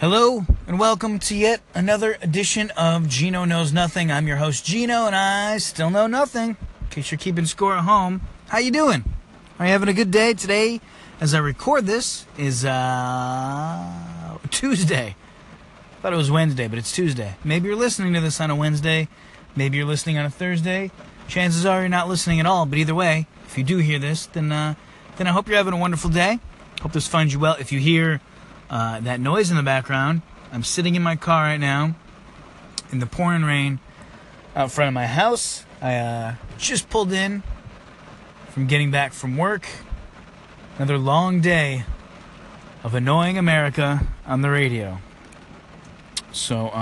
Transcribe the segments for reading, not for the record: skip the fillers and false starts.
Hello and welcome to yet another edition of Gino Knows Nothing. I'm your host Gino, and I still know nothing. In case you're keeping score at home, how you doing? Are you having a good day? Today, as I record this, is Tuesday. I thought it was Wednesday, but it's Tuesday. Maybe you're listening to this on a Wednesday. Maybe you're listening on a Thursday. Chances are you're not listening at all. But either way, if you do hear this, then I hope you're having a wonderful day. Hope this finds you well. If you hear that noise in the background, I'm sitting in my car right now in the pouring rain out front of my house. I just pulled in from getting back from work. Another long day of annoying America on the radio. So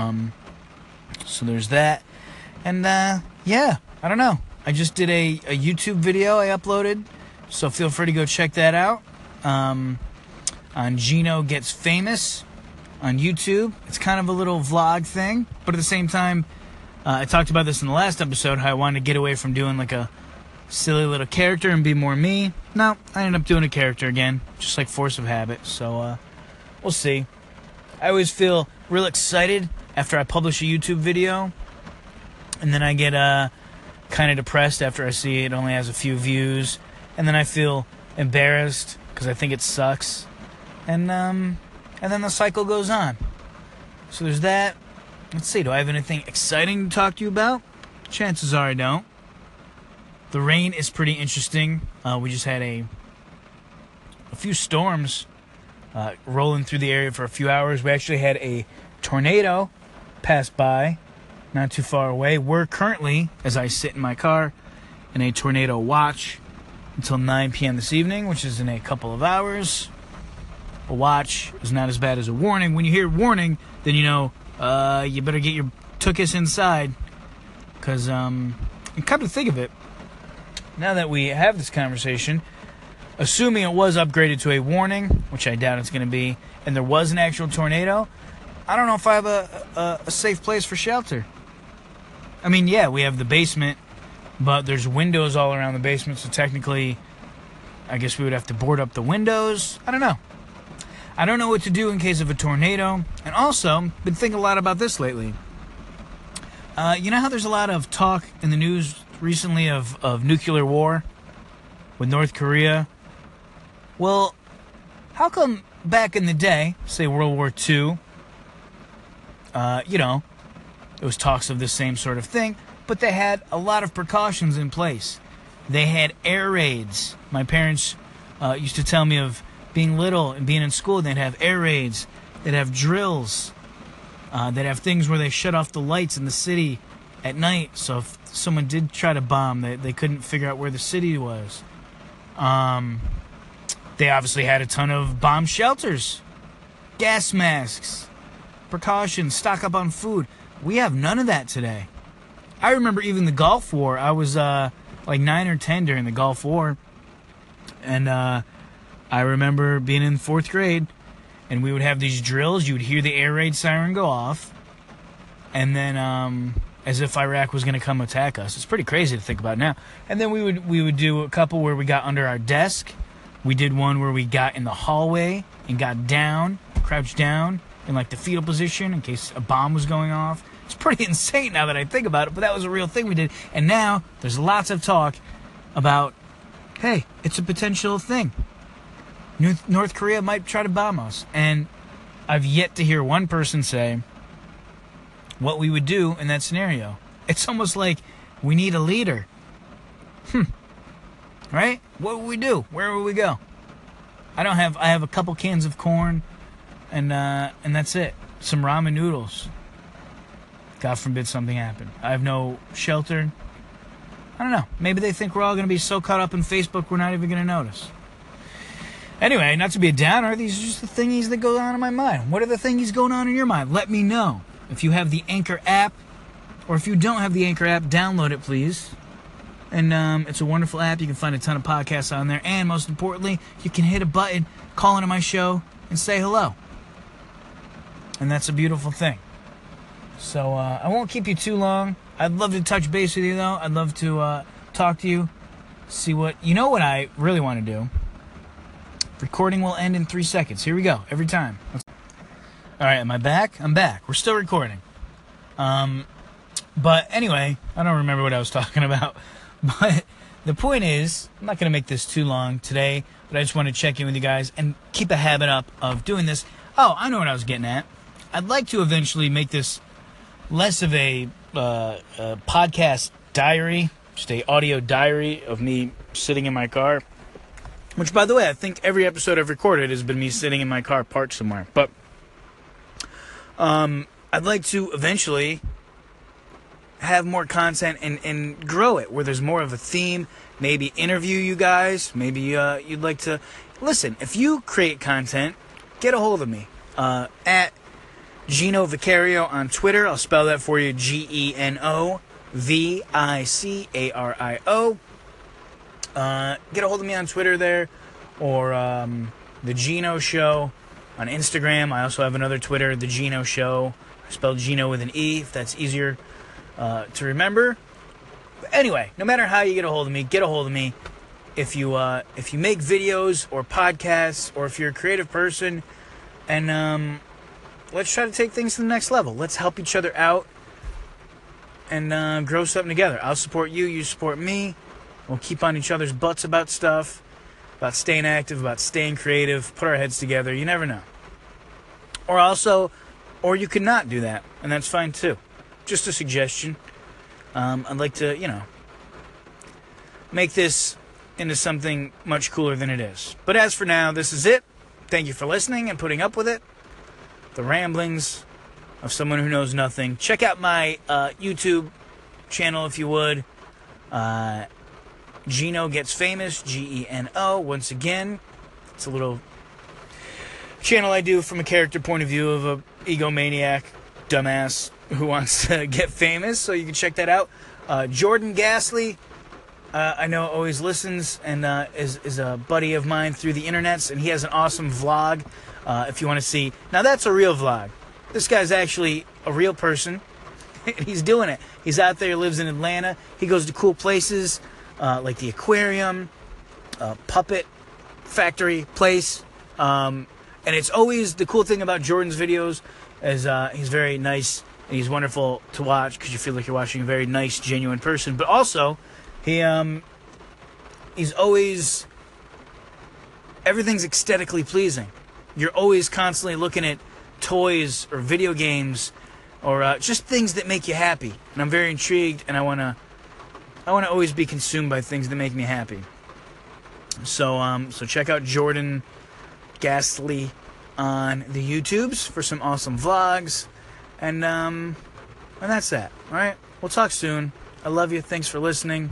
there's that. And yeah, I don't know. I just did a YouTube video I uploaded, so feel free to go check that out. On Gino Gets Famous on YouTube. It's kind of a little vlog thing, but at the same time, I talked about this in the last episode, how I wanted to get away from doing like a silly little character and be more me. No, I ended up doing a character again, just like force of habit, so we'll see. I always feel real excited after I publish a YouTube video, and then I get kind of depressed after I see it only has a few views, and then I feel embarrassed because I think it sucks. And then the cycle goes on. So there's that. Let's see, do I have anything exciting to talk to you about? Chances are I don't. The rain is pretty interesting. We just had a few storms rolling through the area for a few hours. We actually had a tornado pass by not too far away. We're currently, as I sit in my car, in a tornado watch until 9 p.m. this evening, which is in a couple of hours. A watch is not as bad as a warning. When you hear warning, then you know you better get your tuchus inside. Because, and come to think of it, now that we have this conversation, assuming it was upgraded to a warning, which I doubt it's going to be, and there was an actual tornado, I don't know if I have a safe place for shelter. I mean, yeah, we have the basement, but there's windows all around the basement, so technically, I guess we would have to board up the windows. I don't know. I don't know what to do in case of a tornado. And also, been thinking a lot about this lately. You know how there's a lot of talk in the news recently of nuclear war with North Korea? Well, how come back in the day, say World War II, you know, it was talks of the same sort of thing, but they had a lot of precautions in place. They had air raids. My parents used to tell me of being little and being in school, they'd have air raids, they'd have drills, they'd have things where they shut off the lights in the city at night, so if someone did try to bomb, they couldn't figure out where the city was. They obviously had a ton of bomb shelters, gas masks, precautions, stock up on food. We have none of that today. I remember even the Gulf War. I was like 9 or 10 during the Gulf War, and I remember being in 4th grade, and we would have these drills. You would hear the air raid siren go off, and then as if Iraq was going to come attack us. It's pretty crazy to think about now. And then we would do a couple where we got under our desk. We did one where we got in the hallway and got down, crouched down, in like the fetal position in case a bomb was going off. It's pretty insane now that I think about it, but that was a real thing we did. And now there's lots of talk about, hey, it's a potential thing. North Korea might try to bomb us. And I've yet to hear one person say what we would do in that scenario. It's almost like we need a leader. Right? What would we do? Where would we go? I have a couple cans of corn, and that's it. Some ramen noodles. God forbid something happened. I have no shelter. I don't know. Maybe they think we're all going to be so caught up in Facebook we're not even going to notice. Anyway, not to be a downer, these are just the thingies that go on in my mind. What are the thingies going on in your mind? Let me know. If you have the Anchor app, or if you don't have the Anchor app, download it, please. And it's a wonderful app. You can find a ton of podcasts on there. And most importantly, you can hit a button, call into my show, and say hello. And that's a beautiful thing. So I won't keep you too long. I'd love to touch base with you, though. I'd love to talk to you. See what... You know what I really want to do? Recording will end in 3 seconds. Here we go. Every time. Alright, am I back? I'm back. We're still recording. But anyway, I don't remember what I was talking about. But the point is, I'm not going to make this too long today, but I just want to check in with you guys and keep a habit up of doing this. Oh, I know what I was getting at. I'd like to eventually make this less of a podcast diary, just a audio diary of me sitting in my car. Which, by the way, I think every episode I've recorded has been me sitting in my car parked somewhere. But I'd like to eventually have more content and grow it where there's more of a theme. Maybe interview you guys. Maybe you'd like to... Listen, if you create content, get a hold of me. At Gino Vicario on Twitter. I'll spell that for you. G-E-N-O-V-I-C-A-R-I-O. Get a hold of me on Twitter there, or The Gino Show on Instagram. I also have another Twitter, The Gino Show. I spelled Gino with an E, if that's easier to remember. But anyway, no matter how you get a hold of me, get a hold of me. If you make videos or podcasts, or if you're a creative person, and let's try to take things to the next level. Let's help each other out and grow something together. I'll support you, you support me. We'll keep on each other's butts about stuff, about staying active, about staying creative, put our heads together. You never know. Or you could not do that, and that's fine too. Just a suggestion. I'd like to, make this into something much cooler than it is. But as for now, this is it. Thank you for listening and putting up with it. The ramblings of someone who knows nothing. Check out my YouTube channel if you would. Gino Gets Famous, G-E-N-O. Once again, it's a little channel I do from a character point of view of a egomaniac dumbass who wants to get famous, so you can check that out. Jordan Gastly, I know always listens and is a buddy of mine through the internets, and he has an awesome vlog if you want to see. Now, that's a real vlog. This guy's actually a real person. He's doing it. He's out there, lives in Atlanta. He goes to cool places. Like the aquarium, puppet factory place. And it's always the cool thing about Jordan's videos is he's very nice and he's wonderful to watch because you feel like you're watching a very nice, genuine person. But also, he's always... Everything's aesthetically pleasing. You're always constantly looking at toys or video games or just things that make you happy. And I'm very intrigued and I want to always be consumed by things that make me happy. So so check out Jordan Gastly on the YouTubes for some awesome vlogs. And that's that. All right? We'll talk soon. I love you. Thanks for listening.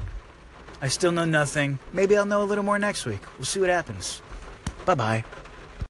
I still know nothing. Maybe I'll know a little more next week. We'll see what happens. Bye-bye.